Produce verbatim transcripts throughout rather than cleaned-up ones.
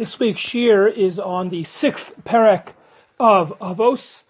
This week's shir is on the sixth Perek of Avos.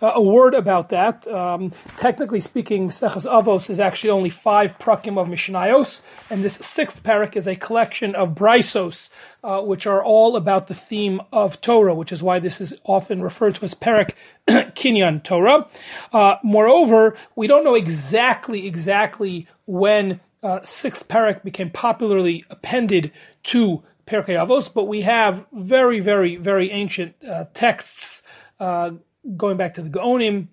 Uh, a word about that. Um, technically speaking, Seches Avos is actually only five prakim of Mishnayos, and this sixth Perek is a collection of Braisos, uh, which are all about the theme of Torah, which is why this is often referred to as Perek Kinyan Torah. Uh, moreover, we don't know exactly, exactly when uh, sixth Perek became popularly appended to Perkei Avos, but we have very, very, very ancient uh, texts uh, going back to the Geonim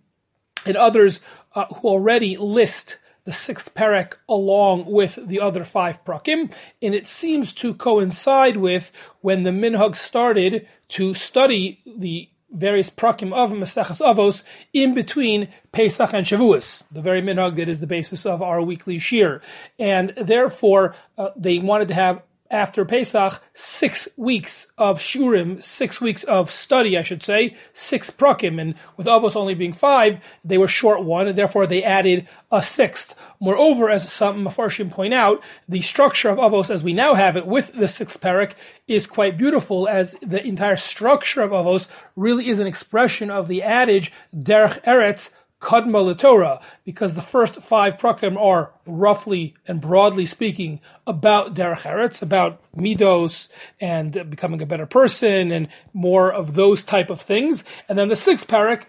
and others uh, who already list the sixth Perek along with the other five Prakim, and it seems to coincide with when the Minhag started to study the various Prakim of Maseches Avos in between Pesach and Shavuos, the very Minhag that is the basis of our weekly shir. And therefore, uh, they wanted to have after Pesach, six weeks of shurim, six weeks of study, I should say, six prakim, and with Avos only being five, they were short one, and therefore they added a sixth. Moreover, as some Mefarshim point out, the structure of Avos as we now have it with the sixth Perek is quite beautiful, as the entire structure of Avos really is an expression of the adage, Derech Eretz, Kadma LaTorah, because the first five prakim are roughly and broadly speaking about Derech Eretz, about Midos and becoming a better person and more of those type of things. And then the sixth Perek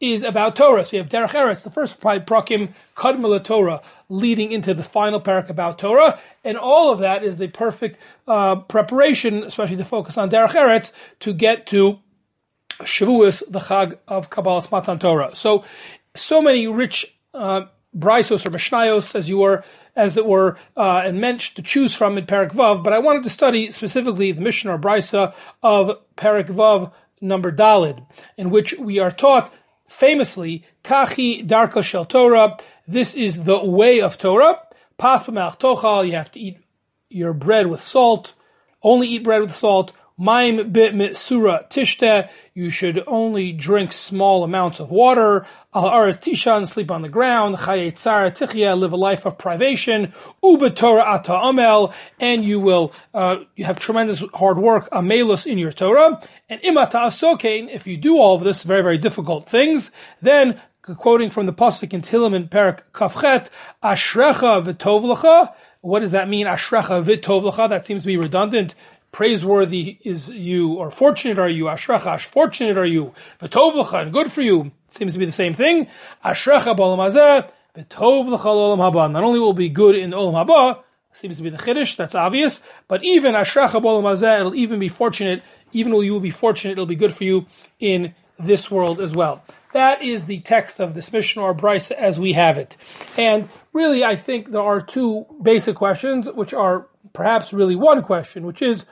is about Torah. So you have Derech Eretz, the first five prakim, Kadma LaTorah, leading into the final Perek about Torah. And all of that is the perfect uh, preparation, especially to focus on Derech Eretz, to get to Shavuos, the Chag of Kabbalah's Matan Torah. So, so many rich uh, braisos or mishnayos, as you were, as it were, uh, and mench to choose from in PerekVav. But I wanted to study specifically the mishnah or braisa of PerekVav number Daled, in which we are taught famously Kachi Darka Shel Torah. This is the way of Torah. Pas b'malach tochal. You have to eat your bread with salt. Only eat bread with salt. Maim bit mitzura tishta. You should only drink small amounts of water. Al aretz tishan. Sleep on the ground. Chaye tzara tichya. Live a life of privation. Uba Torah ata amel. And you will uh, you have tremendous hard work. Amelus in your Torah. And imata asokein. If you do all of this very very difficult things, then quoting from the pasuk in Tehillim in Perak Kafchet, Ashrecha v'tovlecha. What does that mean? Ashrecha v'tovlecha. That seems to be redundant. Praiseworthy is you, or fortunate are you, ashrecha, fortunate are you, v'tov l'cha, and good for you, seems to be the same thing, ashrecha b'olam hazeh, v'tov l'cha l'olam haba, not only will it be good in olam haba, seems to be the chiddush, that's obvious, but even ashrecha b'olam hazeh, it'll even be fortunate, even though you will be fortunate, it'll be good for you in this world as well. That is the text of this Mishnah or Brisa as we have it. And really, I think there are two basic questions, which are perhaps really one question, which is,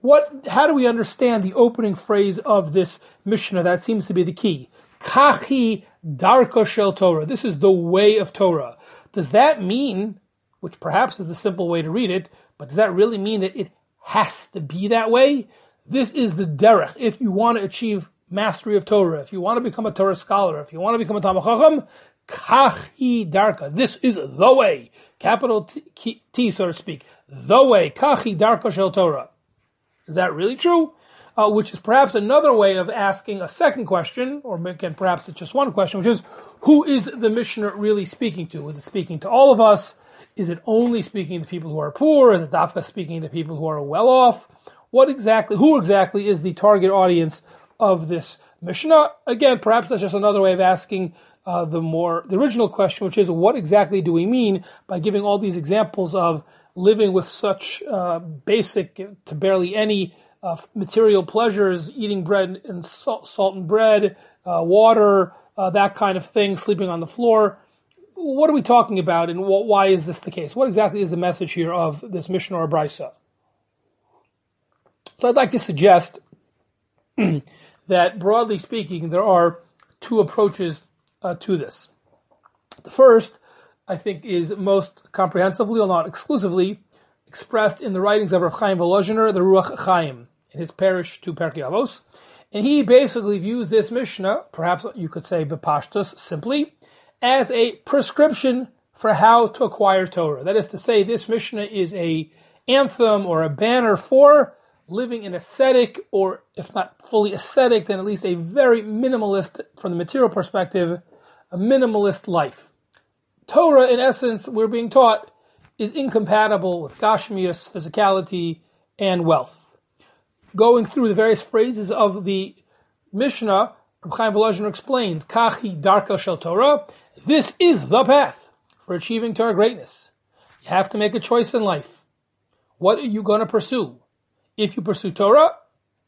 what? How do we understand the opening phrase of this Mishnah? That seems to be the key. Kachi Darko Shel Torah. This is the way of Torah. Does that mean, which perhaps is the simple way to read it, but does that really mean that it has to be that way? This is the derech. If you want to achieve mastery of Torah, if you want to become a Torah scholar, if you want to become a Talmid Chacham, Kachi Darka. This is the way. Capital T, T, so to speak. The way. Kachi Darka Shel Torah. Is that really true? Uh, which is perhaps another way of asking a second question, or again, perhaps it's just one question, which is, who is the Mishnah really speaking to? Is it speaking to all of us? Is it only speaking to people who are poor? Is it Dafka speaking to people who are well off? What exactly, who exactly is the target audience of this Mishnah? Again, perhaps that's just another way of asking uh, the more the original question, which is, what exactly do we mean by giving all these examples of living with such uh, basic to barely any uh, material pleasures, eating bread and salt, salt and bread, uh, water, uh, that kind of thing, sleeping on the floor? What are we talking about, and what, why is this the case? What exactly is the message here of this Mishnah or Brisa? So I'd like to suggest that broadly speaking, there are two approaches uh, to this. The first, I think, is most comprehensively, or not exclusively, expressed in the writings of Rav Chaim Volozhiner, the Ruach Chaim, in his parish to Perkei Avos. And he basically views this Mishnah, perhaps you could say Bepashtus simply, as a prescription for how to acquire Torah. That is to say, this Mishnah is a anthem or a banner for living an ascetic, or if not fully ascetic, then at least a very minimalist, from the material perspective, a minimalist life. Torah, in essence, we're being taught, is incompatible with gashmius, physicality, and wealth. Going through the various phrases of the Mishnah, Rav Chaim Volozhiner explains, Kachi Darka Shel Torah, this is the path for achieving Torah greatness. You have to make a choice in life. What are you going to pursue? If you pursue Torah,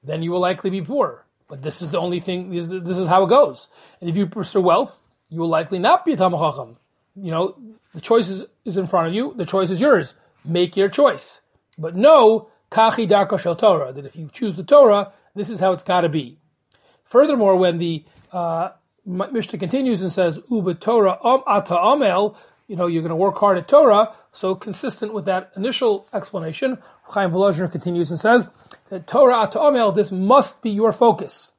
then you will likely be poor. But this is the only thing, this, this is how it goes. And if you pursue wealth, you will likely not be a Talmid Chacham. You know, the choice is, is in front of you, the choice is yours. Make your choice. But know, Kachi Darka Shel Torah, that if you choose the Torah, this is how it's got to be. Furthermore, when the uh, Mishnah continues and says, Uba Torah Om Ata Amel, you know, you're going to work hard at Torah, so consistent with that initial explanation, Chaim Volozhiner continues and says that Torah Ata Amel, this must be your focus.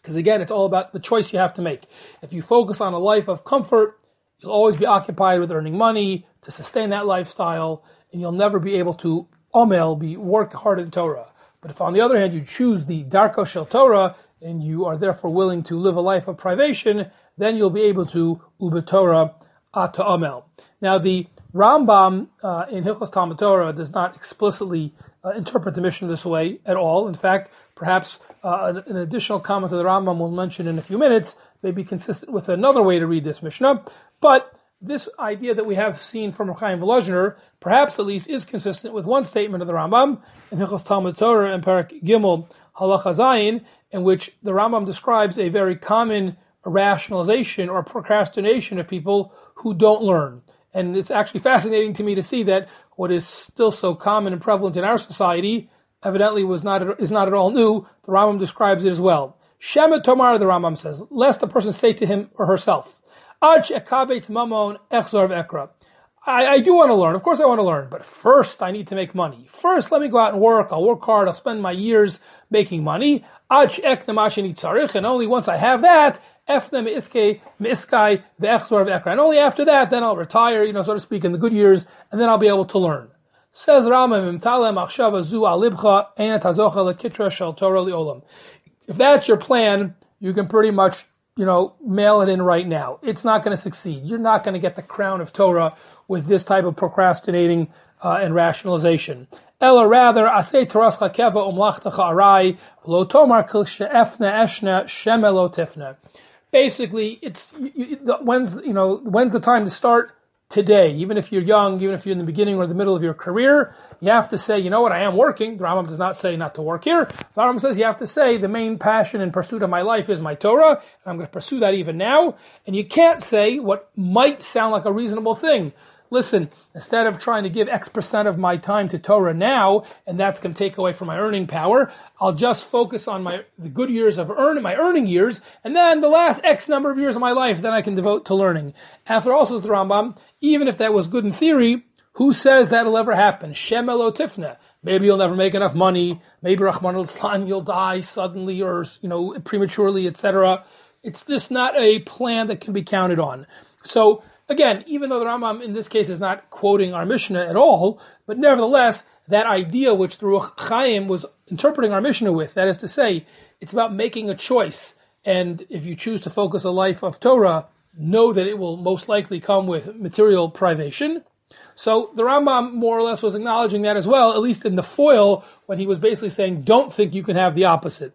Because again, it's all about the choice you have to make. If you focus on a life of comfort, you'll always be occupied with earning money to sustain that lifestyle, and you'll never be able to Amel, be work hard at Torah. But if on the other hand you choose the Darko Shel Torah, and you are therefore willing to live a life of privation, then you'll be able to Uba Torah Ata Amel. Now the Rambam uh, in Hilkas Talmud Torah does not explicitly uh, interpret the Mishnah this way at all. In fact, perhaps uh, an, an additional comment to the Rambam we'll mention in a few minutes may be consistent with another way to read this Mishnah. But this idea that we have seen from Rav Chaim Volozhiner, perhaps at least, is consistent with one statement of the Rambam in Hilkas Talmud Torah and Perak Gimel Halachas Zayin, in which the Rambam describes a very common rationalization or procrastination of people who don't learn. And it's actually fascinating to me to see that what is still so common and prevalent in our society evidently was not is not at all new. The Rambam describes it as well. Shema Tomar, the Rambam says, lest the person say to him or herself, I, I do want to learn. Of course I want to learn. But first I need to make money. First let me go out and work. I'll work hard. I'll spend my years making money. And only once I have that, and only after that, then I'll retire, you know, so to speak, in the good years, and then I'll be able to learn. Says Rambam, if that's your plan, you can pretty much, you know, mail it in right now. It's not going to succeed. You're not going to get the crown of Torah with this type of procrastinating uh, and rationalization. Ella, rather, asay torascha keva umlachtecha arai v'lo tomar kil she'efne eshne shemelo tifne. Basically, it's you, you, the, when's you know when's the time to start? Today. Even if you're young, even if you're in the beginning or the middle of your career, you have to say, you know what, I am working. The Rambam does not say not to work here. The Rambam says you have to say the main passion and pursuit of my life is my Torah, and I'm going to pursue that even now. And you can't say what might sound like a reasonable thing. Listen, instead of trying to give X percent of my time to Torah now, and that's going to take away from my earning power, I'll just focus on my the good years of earn, my earning years, and then the last X number of years of my life, then I can devote to learning. After all, says the Rambam, even if that was good in theory, who says that'll ever happen? Shem elo tifne. Maybe you'll never make enough money. Maybe Rahman al-Islam, you'll die suddenly or, you know, prematurely, et cetera. It's just not a plan that can be counted on. So, again, even though the Rambam in this case is not quoting our Mishnah at all, but nevertheless, that idea which the Ruach Chaim was interpreting our Mishnah with, that is to say, it's about making a choice. And if you choose to focus a life of Torah, know that it will most likely come with material privation. So the Rambam more or less was acknowledging that as well, at least in the foil, when he was basically saying, don't think you can have the opposite.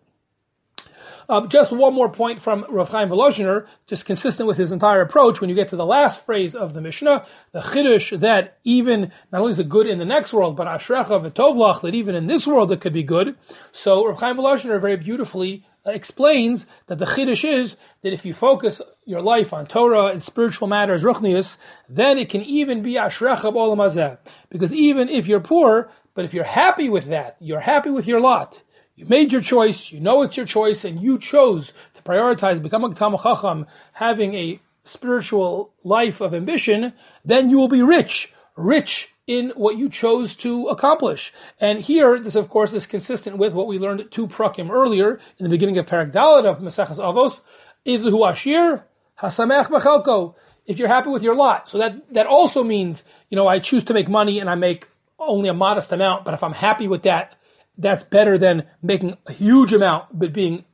Uh, just one more point from Rav Chaim Volozhiner, just consistent with his entire approach. When you get to the last phrase of the Mishnah, the Chiddush that even not only is it good in the next world, but Ashrecha v'Tovlach, that even in this world it could be good. So Rav Chaim Volozhiner very beautifully uh, explains that the Chiddush is that if you focus your life on Torah and spiritual matters, Ruchnius, then it can even be Ashrecha b'Olam Hazeh, because even if you're poor, but if you're happy with that, you're happy with your lot. You made your choice, you know it's your choice, and you chose to prioritize becoming Talmid Chacham, having a spiritual life of ambition, then you will be rich, rich in what you chose to accomplish. And here, this of course is consistent with what we learned at two prakim earlier, in the beginning of Parag Dalet of Maseches Avos, Izuhu Ashir, Hasamech Bechelko, if you're happy with your lot. So that, that also means, you know, I choose to make money and I make only a modest amount, but if I'm happy with that, that's better than making a huge amount but being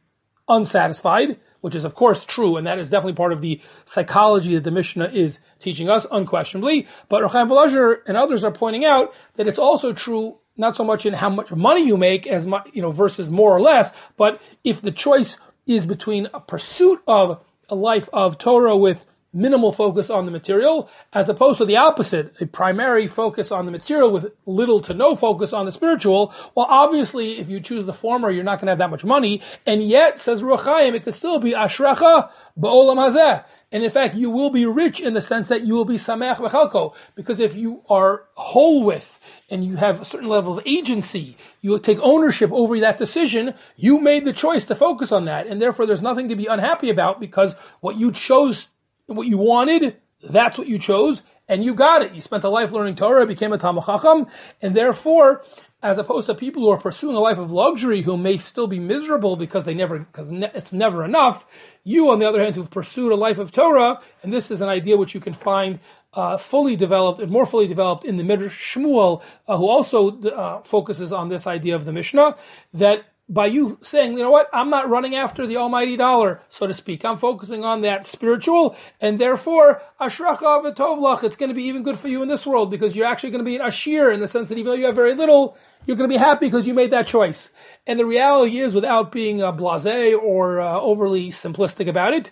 unsatisfied, which is of course true, and that is definitely part of the psychology that the Mishnah is teaching us, unquestionably. But Rav Chaim Volozhiner and others are pointing out that it's also true not so much in how much money you make as much, you know, versus more or less, but if the choice is between a pursuit of a life of Torah with minimal focus on the material, as opposed to the opposite, a primary focus on the material with little to no focus on the spiritual. Well, obviously, if you choose the former, you're not going to have that much money. And yet, says Ruach Chaim, it could still be ashrecha ba'olam hazeh. And in fact, you will be rich in the sense that you will be sameach v'chalko. Because if you are whole with, and you have a certain level of agency, you will take ownership over that decision, you made the choice to focus on that. And therefore, there's nothing to be unhappy about, because what you chose, what you wanted, that's what you chose, and you got it. You spent a life learning Torah, became a Talmid Chacham, and therefore, as opposed to people who are pursuing a life of luxury, who may still be miserable because they never, because ne- it's never enough, you, on the other hand, who've pursued a life of Torah, and this is an idea which you can find uh, fully developed, and more fully developed in the Midrash Shmuel, uh, who also uh, focuses on this idea of the Mishnah, that by you saying, you know what, I'm not running after the almighty dollar, so to speak. I'm focusing on that spiritual, and therefore, ashrecha v'tov lach, it's going to be even good for you in this world, because you're actually going to be an ashir, in the sense that even though you have very little, you're going to be happy because you made that choice. And the reality is, without being uh, blasé or uh, overly simplistic about it,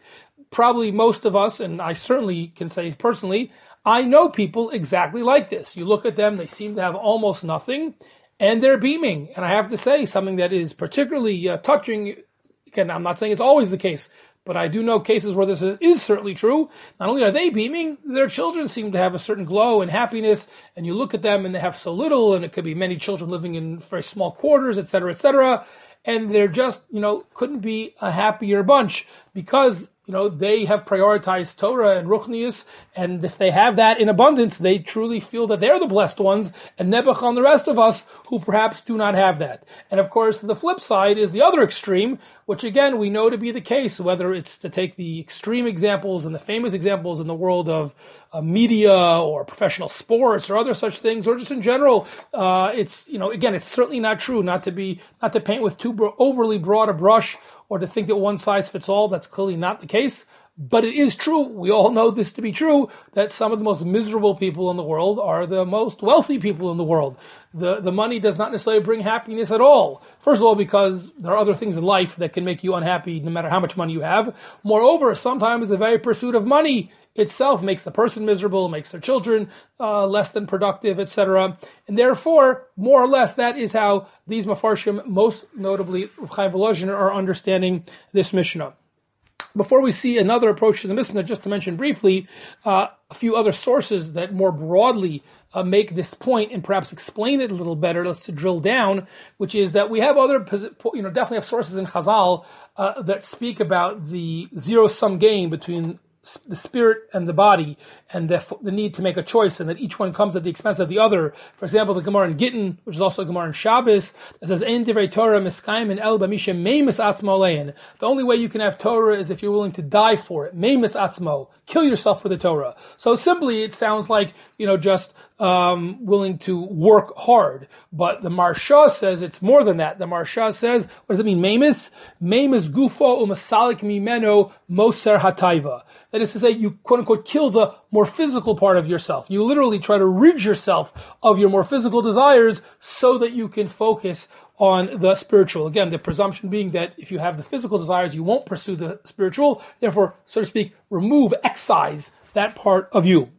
probably most of us, and I certainly can say personally, I know people exactly like this. You look at them, they seem to have almost nothing, and they're beaming. And I have to say something that is particularly uh, touching. Again, I'm not saying it's always the case, but I do know cases where this is certainly true. Not only are they beaming, their children seem to have a certain glow and happiness. And you look at them and they have so little, and it could be many children living in very small quarters, et cetera, et cetera. And they're just, you know, couldn't be a happier bunch, because, you know, they have prioritized Torah and Ruchnius, and if they have that in abundance, they truly feel that they're the blessed ones, and Nebuch on the rest of us, who perhaps do not have that. And of course, the flip side is the other extreme, which again, we know to be the case, whether it's to take the extreme examples and the famous examples in the world of uh, media or professional sports or other such things, or just in general, uh, it's, you know, again, it's certainly not true, not to be, not to paint with too bro- overly broad a brush, or to think that one size fits all. That's clearly not the case. But it is true, we all know this to be true, that some of the most miserable people in the world are the most wealthy people in the world. The, the money does not necessarily bring happiness at all. First of all, because there are other things in life that can make you unhappy no matter how much money you have. Moreover, sometimes the very pursuit of money itself makes the person miserable, makes their children uh, less than productive, et cetera. And therefore, more or less, that is how these Mefarshim, most notably Rav Chaim Volozhiner, are understanding this Mishnah. Before we see another approach to the Mishnah, just to mention briefly uh, a few other sources that more broadly uh, make this point and perhaps explain it a little better. Let's to drill down, which is that we have other, you know, definitely have sources in Chazal uh, that speak about the zero-sum game between the spirit and the body, and the, the need to make a choice, and that each one comes at the expense of the other. For example, the Gemara in Gittin, which is also a Gemara in Shabbos, that says, "Ein divrei Torah miskayim el b'mishem meimis atzmo lein." The only way you can have Torah is if you're willing to die for it. Meimis atzmo, kill yourself for the Torah. So simply, it sounds like, you know, just um willing to work hard. But the Marsha says it's more than that. The Marsha says, what does it mean? Meimis, meimis gufo umasalik mimeno moser hataiva. That is to say, you quote-unquote kill the more physical part of yourself. You literally try to rid yourself of your more physical desires so that you can focus on the spiritual. Again, the presumption being that if you have the physical desires, you won't pursue the spiritual. Therefore, so to speak, remove, excise that part of you.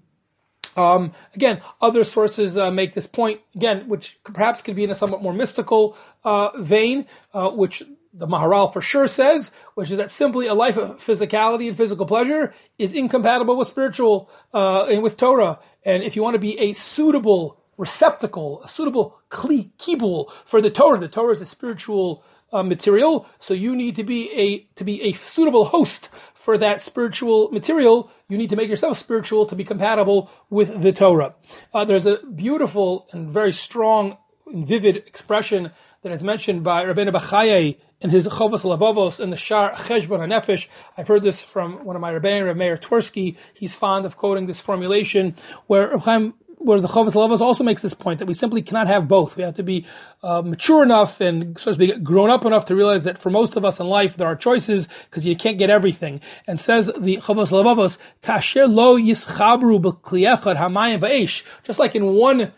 Um, again, other sources uh, make this point, again, which perhaps could be in a somewhat more mystical uh, vein, uh, which the Maharal for sure says, which is that simply a life of physicality and physical pleasure is incompatible with spiritual uh, and with Torah. And if you want to be a suitable receptacle, a suitable kibul for the Torah, the Torah is a spiritual uh, material, so you need to be a to be a suitable host for that spiritual material. You need to make yourself spiritual to be compatible with the Torah. Uh, there's a beautiful and very strong and vivid expression that is mentioned by Rabbeinu Bachaye in his Chovos HaLevavos and the Shar Cheshbon HaNefesh. I've heard this from one of my Rabbeinu, Rabbi Meir Twersky. He's fond of quoting this formulation where Reb Chaim where the Chovos HaLevavos also makes this point, that we simply cannot have both. We have to be uh, mature enough and so to speak, grown up enough to realize that for most of us in life, there are choices because you can't get everything. And says the Chovos HaLevavos, Kasher lo yischabru b'kli echad hamayim v'esh. Just like in one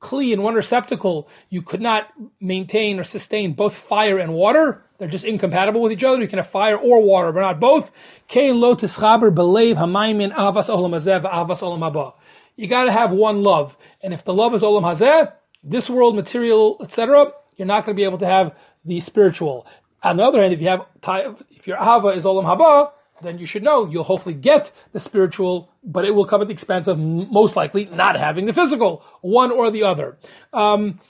kli, in one receptacle, you could not maintain or sustain both fire and water. They're just incompatible with each other. You can have fire or water, but not both. Kein lo tischaber b'leiv hamayim in avas olam hazeh v'avas olam haba. You got to have one love. And if the love is olam hazeh, this world, material, et cetera, you're not going to be able to have the spiritual. On the other hand, if you have if your ahava is olam haba, then you should know you'll hopefully get the spiritual, but it will come at the expense of most likely not having the physical, one or the other. Um,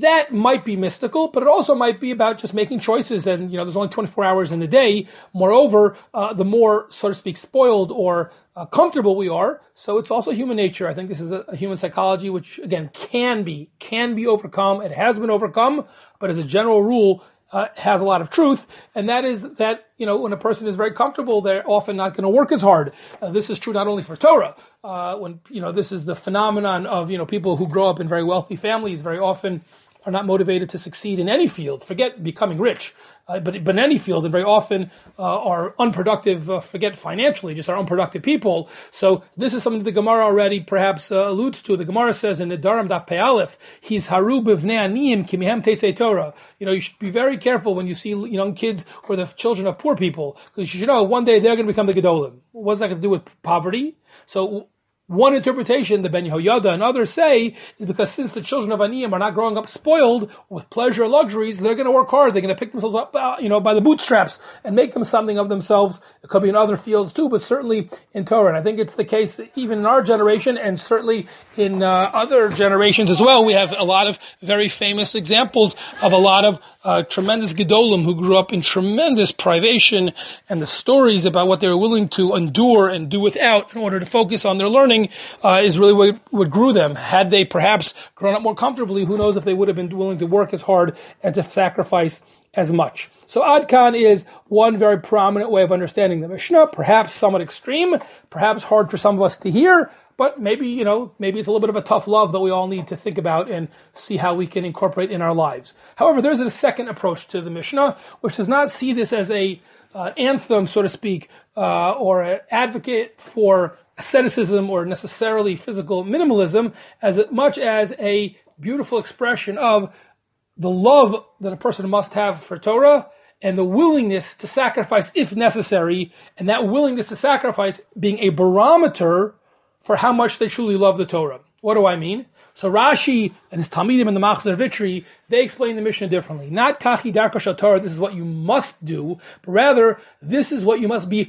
that might be mystical, but it also might be about just making choices. And, you know, there's only twenty-four hours in the day. Moreover, uh, the more, so to speak, spoiled or Uh, comfortable we are, so it's also human nature. I think this is a, a human psychology which, again, can be, can be overcome. It has been overcome, but as a general rule, uh, has a lot of truth, and that is that, you know, when a person is very comfortable, they're often not going to work as hard. Uh, this is true not only for Torah. Uh, when, you know, this is the phenomenon of, you know, people who grow up in very wealthy families very often are not motivated to succeed in any field. Forget becoming rich, uh, but, but in any field, and very often uh, are unproductive, uh, forget financially, just are unproductive people. So this is something that the Gemara already perhaps uh, alludes to. The Gemara says in the Nedarim Daf Pei Aleph, he's haru b'vnei aniyim ki mihem tetzei Torah. You know, you should be very careful when you see young kids who are the children of poor people, because you know one day they're going to become the Gedolim. What's that got to do with poverty? So one interpretation, the Ben Yehoyada and others say, is because since the children of Aniyim are not growing up spoiled with pleasure or luxuries, they're going to work hard. They're going to pick themselves up, uh, you know, by the bootstraps and make them something of themselves. It could be in other fields too, but certainly in Torah. And I think it's the case even in our generation, and certainly in uh, other generations as well. We have a lot of very famous examples of a lot of uh, tremendous Gedolim who grew up in tremendous privation, and the stories about what they were willing to endure and do without in order to focus on their learning Uh, is really what, what grew them. Had they perhaps grown up more comfortably, who knows if they would have been willing to work as hard and to sacrifice as much. So Ad Kan is one very prominent way of understanding the Mishnah, perhaps somewhat extreme, perhaps hard for some of us to hear, but maybe, you know, maybe it's a little bit of a tough love that we all need to think about and see how we can incorporate in our lives. However, there's a second approach to the Mishnah, which does not see this as a uh, anthem, so to speak, uh, or an advocate for asceticism or necessarily physical minimalism, as much as a beautiful expression of the love that a person must have for Torah and the willingness to sacrifice if necessary, and that willingness to sacrifice being a barometer for how much they truly love the Torah. What do I mean? So Rashi and his Talmidim and the Machzor Vitry, they explain the Mishnah differently. Not Kachi Darka Shel Torah, this is what you must do, but rather, this is what you must be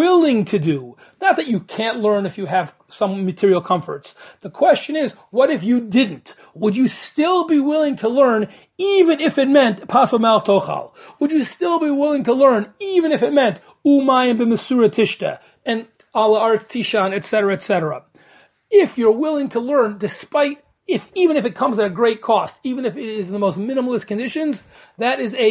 willing to do. Not that you can't learn if you have some material comforts. The question is, what if you didn't? Would you still be willing to learn even if it meant Pasul Mal Tochal? Would you still be willing to learn even if it meant Umayim B'Mesura Tishta and Ala Aretz Tishan, et cetera, et cetera? If you're willing to learn despite If even if it comes at a great cost, even if it is in the most minimalist conditions, that is a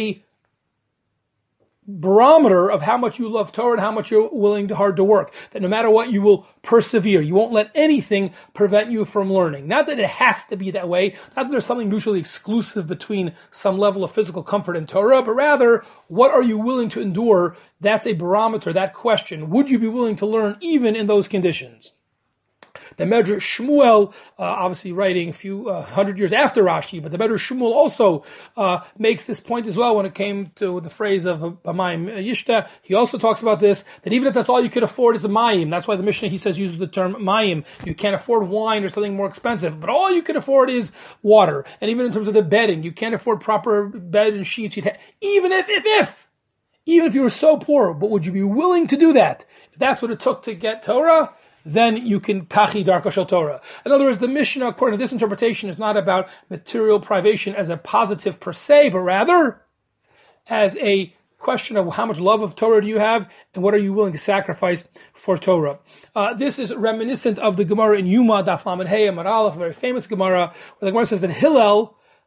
barometer of how much you love Torah and how much you're willing to hard to work. That no matter what, you will persevere. You won't let anything prevent you from learning. Not that it has to be that way. Not that there's something mutually exclusive between some level of physical comfort and Torah, but rather, what are you willing to endure? That's a barometer, that question. Would you be willing to learn even in those conditions? The Midrash Shmuel, uh, obviously writing a few uh, hundred years after Rashi, but the Midrash Shmuel also uh, makes this point as well when it came to the phrase of Hamayim Yishta. He also talks about this, that even if that's all you could afford is a Mayim, that's why the Mishnah, he says, uses the term Mayim. You can't afford wine or something more expensive, but all you can afford is water. And even in terms of the bedding, you can't afford proper bed and sheets. You'd ha- even if, if, if, even if you were so poor, but would you be willing to do that? If that's what it took to get Torah, then you can Kachi Darka Shel Torah. In other words, the Mishnah, according to this interpretation, is not about material privation as a positive per se, but rather as a question of how much love of Torah do you have and what are you willing to sacrifice for Torah. Uh, this is reminiscent of the Gemara in Yuma, Daf Lamed Hey, Maharal, a very famous Gemara, where the Gemara says that Hillel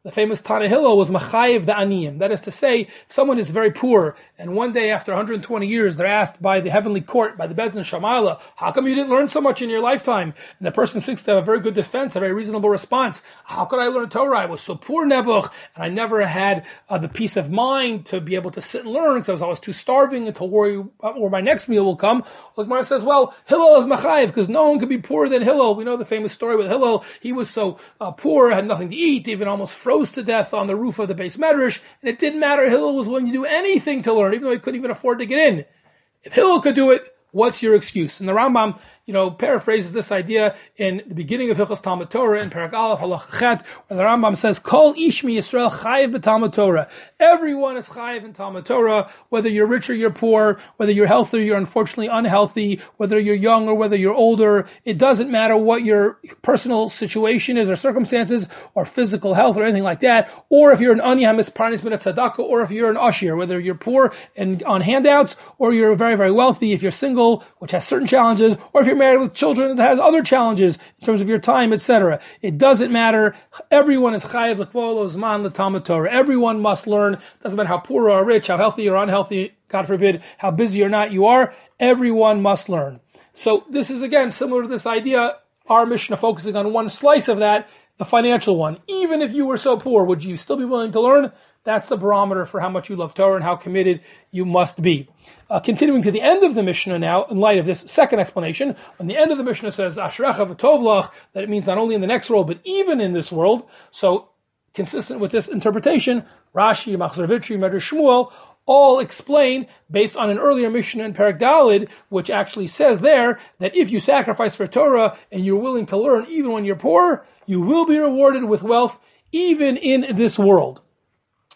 The famous Tana Hillel was Machayev the Aniyim. That is to say, if someone is very poor, and one day after one hundred twenty years, they're asked by the heavenly court, by the Bezdin Shamayla, how come you didn't learn so much in your lifetime? And the person thinks they have a very good defense, a very reasonable response. How could I learn Torah? I was so poor, Nebuch, and I never had uh, the peace of mind to be able to sit and learn, because I was always too starving and to worry uh, where my next meal will come. Well, Gemara says, well, Hillel is Machayev, because no one could be poorer than Hillel. We know the famous story with Hillel. He was so uh, poor, had nothing to eat, even almost frozen to death on the roof of the Beis Medrash, and it didn't matter. Hillel was willing to do anything to learn, even though he couldn't even afford to get in. If Hillel could do it, what's your excuse? And the Rambam, you know, paraphrases this idea in the beginning of Hilkas Talmud Torah in Perek Aleph Halacha Chet, where the Rambam says, "Kol ish mi Yisrael chayiv b'Talmud Torah." Everyone is chayiv in Talmud Torah, whether you're rich or you're poor, whether you're healthy or you're unfortunately unhealthy, whether you're young or whether you're older. It doesn't matter what your personal situation is or circumstances or physical health or anything like that, or if you're an ani hamisparnis min tzedakah, or if you're an ashir, whether you're poor and on handouts, or you're very, very wealthy, if you're single, which has certain challenges, or if you're married with children that has other challenges in terms of your time, et cetera. It doesn't matter. Everyone is chayav l'kvolo zman l'Talmud Torah. Everyone must learn. Doesn't matter how poor or rich, how healthy or unhealthy, God forbid, how busy or not you are. Everyone must learn. So this is again similar to this idea. Our mission of focusing on one slice of that, the financial one. Even if you were so poor, would you still be willing to learn? That's the barometer for how much you love Torah and how committed you must be. Uh, continuing to the end of the Mishnah now, in light of this second explanation, on the end of the Mishnah says, Ashrecha v'tov lach, that it means not only in the next world, but even in this world. So, consistent with this interpretation, Rashi, Machzor Vitry, Midrash Shmuel, all explain based on an earlier Mishnah in Parag Dalet, which actually says there that if you sacrifice for Torah and you're willing to learn even when you're poor, you will be rewarded with wealth even in this world,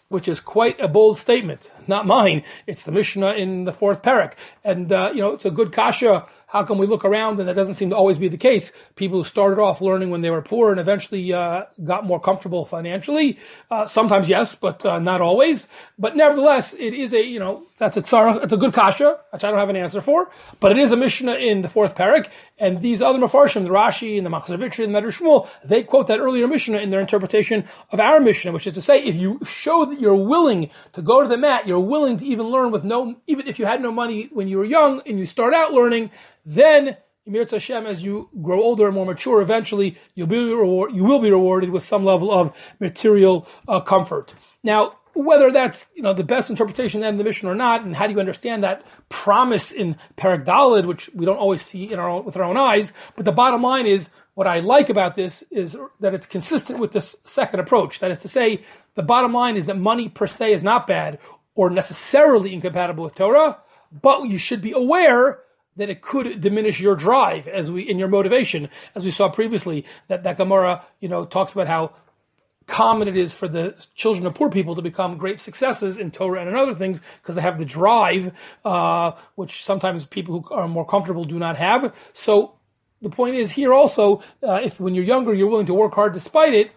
which is quite a bold statement. Not mine. It's the Mishnah in the fourth parak. And, uh, you know, it's a good kasha. How come we look around and that doesn't seem to always be the case? People who started off learning when they were poor and eventually uh, got more comfortable financially. Uh, sometimes yes, but uh, not always. But nevertheless, it is a, you know, that's a tzarach, it's a good kasha, which I don't have an answer for. But it is a Mishnah in the fourth parak. And these other Mefarshim, the Rashi and the Machzor Vitry and the Midrash Shmuel, they quote that earlier Mishnah in their interpretation of our Mishnah, which is to say, if you show that you're willing to go to the mat, you're willing to even learn with no, even if you had no money when you were young and you start out learning, then Yimirtz Hashem, as you grow older and more mature, eventually you'll be reward, you will be rewarded with some level of material uh, comfort. Now, whether that's, you know, the best interpretation in the mission or not, and how do you understand that promise in Perek Dalet, which we don't always see in our own, with our own eyes, but the bottom line is, what I like about this is that it's consistent with this second approach. That is to say, the bottom line is that money per se is not bad, or necessarily incompatible with Torah, but you should be aware that it could diminish your drive as we in your motivation, as we saw previously. That that Gemara, you know, talks about how common it is for the children of poor people to become great successes in Torah and in other things because they have the drive, uh, which sometimes people who are more comfortable do not have. So the point is here also, uh, if when you're younger you're willing to work hard despite it,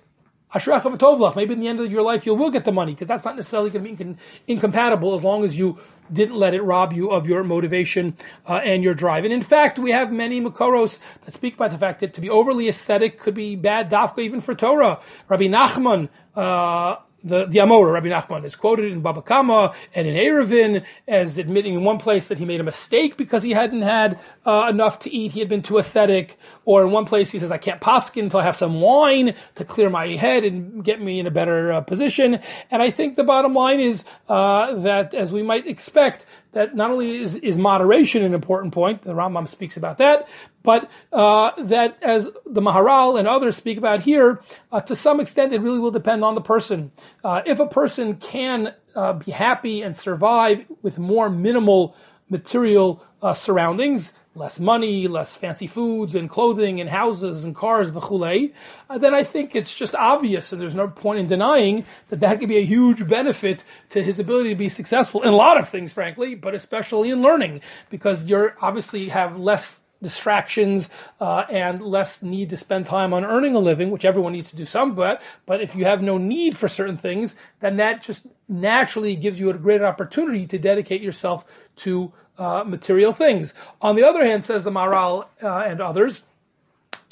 maybe in the end of your life you will get the money, because that's not necessarily going to be inc- incompatible as long as you didn't let it rob you of your motivation uh, and your drive. And in fact, we have many makoros that speak about the fact that to be overly aesthetic could be bad dafka even for Torah. Rabbi Nachman, uh, The, the Amora, Rabbi Nachman, is quoted in Baba Kama and in Erevin as admitting in one place that he made a mistake because he hadn't had uh, enough to eat. He had been too ascetic. Or in one place he says, I can't paskin until I have some wine to clear my head and get me in a better uh, position. And I think the bottom line is uh, that, as we might expect, that not only is, is moderation an important point, the Rambam speaks about that, but uh that, as the Maharal and others speak about here, uh, to some extent it really will depend on the person. Uh if a person can uh, be happy and survive with more minimal material uh, surroundings, less money, less fancy foods and clothing and houses and cars, v'chulei, uh, then I think it's just obvious, and there's no point in denying that that could be a huge benefit to his ability to be successful in a lot of things, frankly, but especially in learning, because you're obviously have less distractions uh, and less need to spend time on earning a living, which everyone needs to do some, but but if you have no need for certain things, then that just naturally gives you a greater opportunity to dedicate yourself to Uh, material things. On the other hand, says the Maharal uh, and others,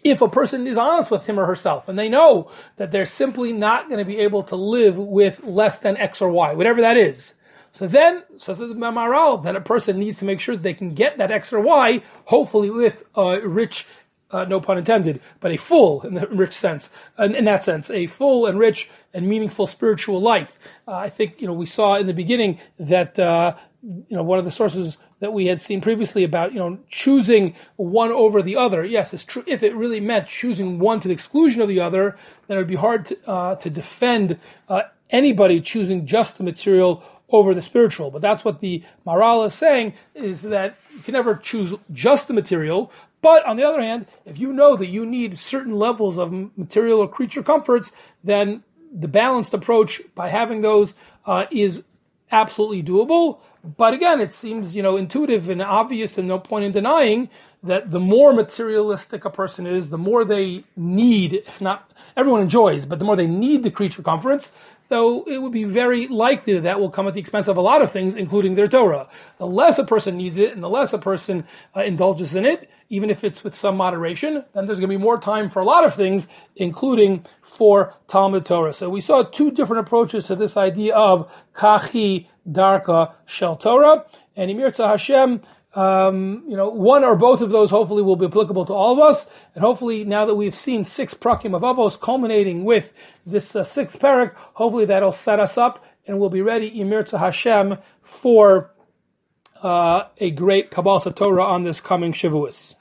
if a person is honest with him or herself, and they know that they're simply not going to be able to live with less than X or Y, whatever that is. So then, says the Maharal, that a person needs to make sure that they can get that X or Y, hopefully with a rich, uh, no pun intended, but a full, in the rich sense, in, in that sense, a full and rich and meaningful spiritual life. Uh, I think, you know, we saw in the beginning that, uh, you know, one of the sources that we had seen previously about, you know, choosing one over the other. Yes, it's true. If it really meant choosing one to the exclusion of the other, then it would be hard to, uh, to defend uh, anybody choosing just the material over the spiritual. But that's what the Maharal is saying, is that you can never choose just the material. But on the other hand, if you know that you need certain levels of material or creature comforts, then the balanced approach by having those uh, is absolutely doable. But again, it seems, you know, intuitive and obvious and no point in denying that the more materialistic a person is, the more they need, if not, everyone enjoys, but the more they need the creature comforts, though it would be very likely that that will come at the expense of a lot of things, including their Torah. The less a person needs it and the less a person uh, indulges in it, even if it's with some moderation, then there's going to be more time for a lot of things, including for Talmud Torah. So we saw two different approaches to this idea of Kachi Darka Shel Torah, and Im Yirtzeh Hashem, um, you know, one or both of those hopefully will be applicable to all of us, and hopefully now that we've seen six Prakim of Avos culminating with this uh, sixth parak, hopefully that'll set us up, and we'll be ready, Im Yirtzeh Hashem, for uh, a great Kabbalah Torah on this coming Shavuos.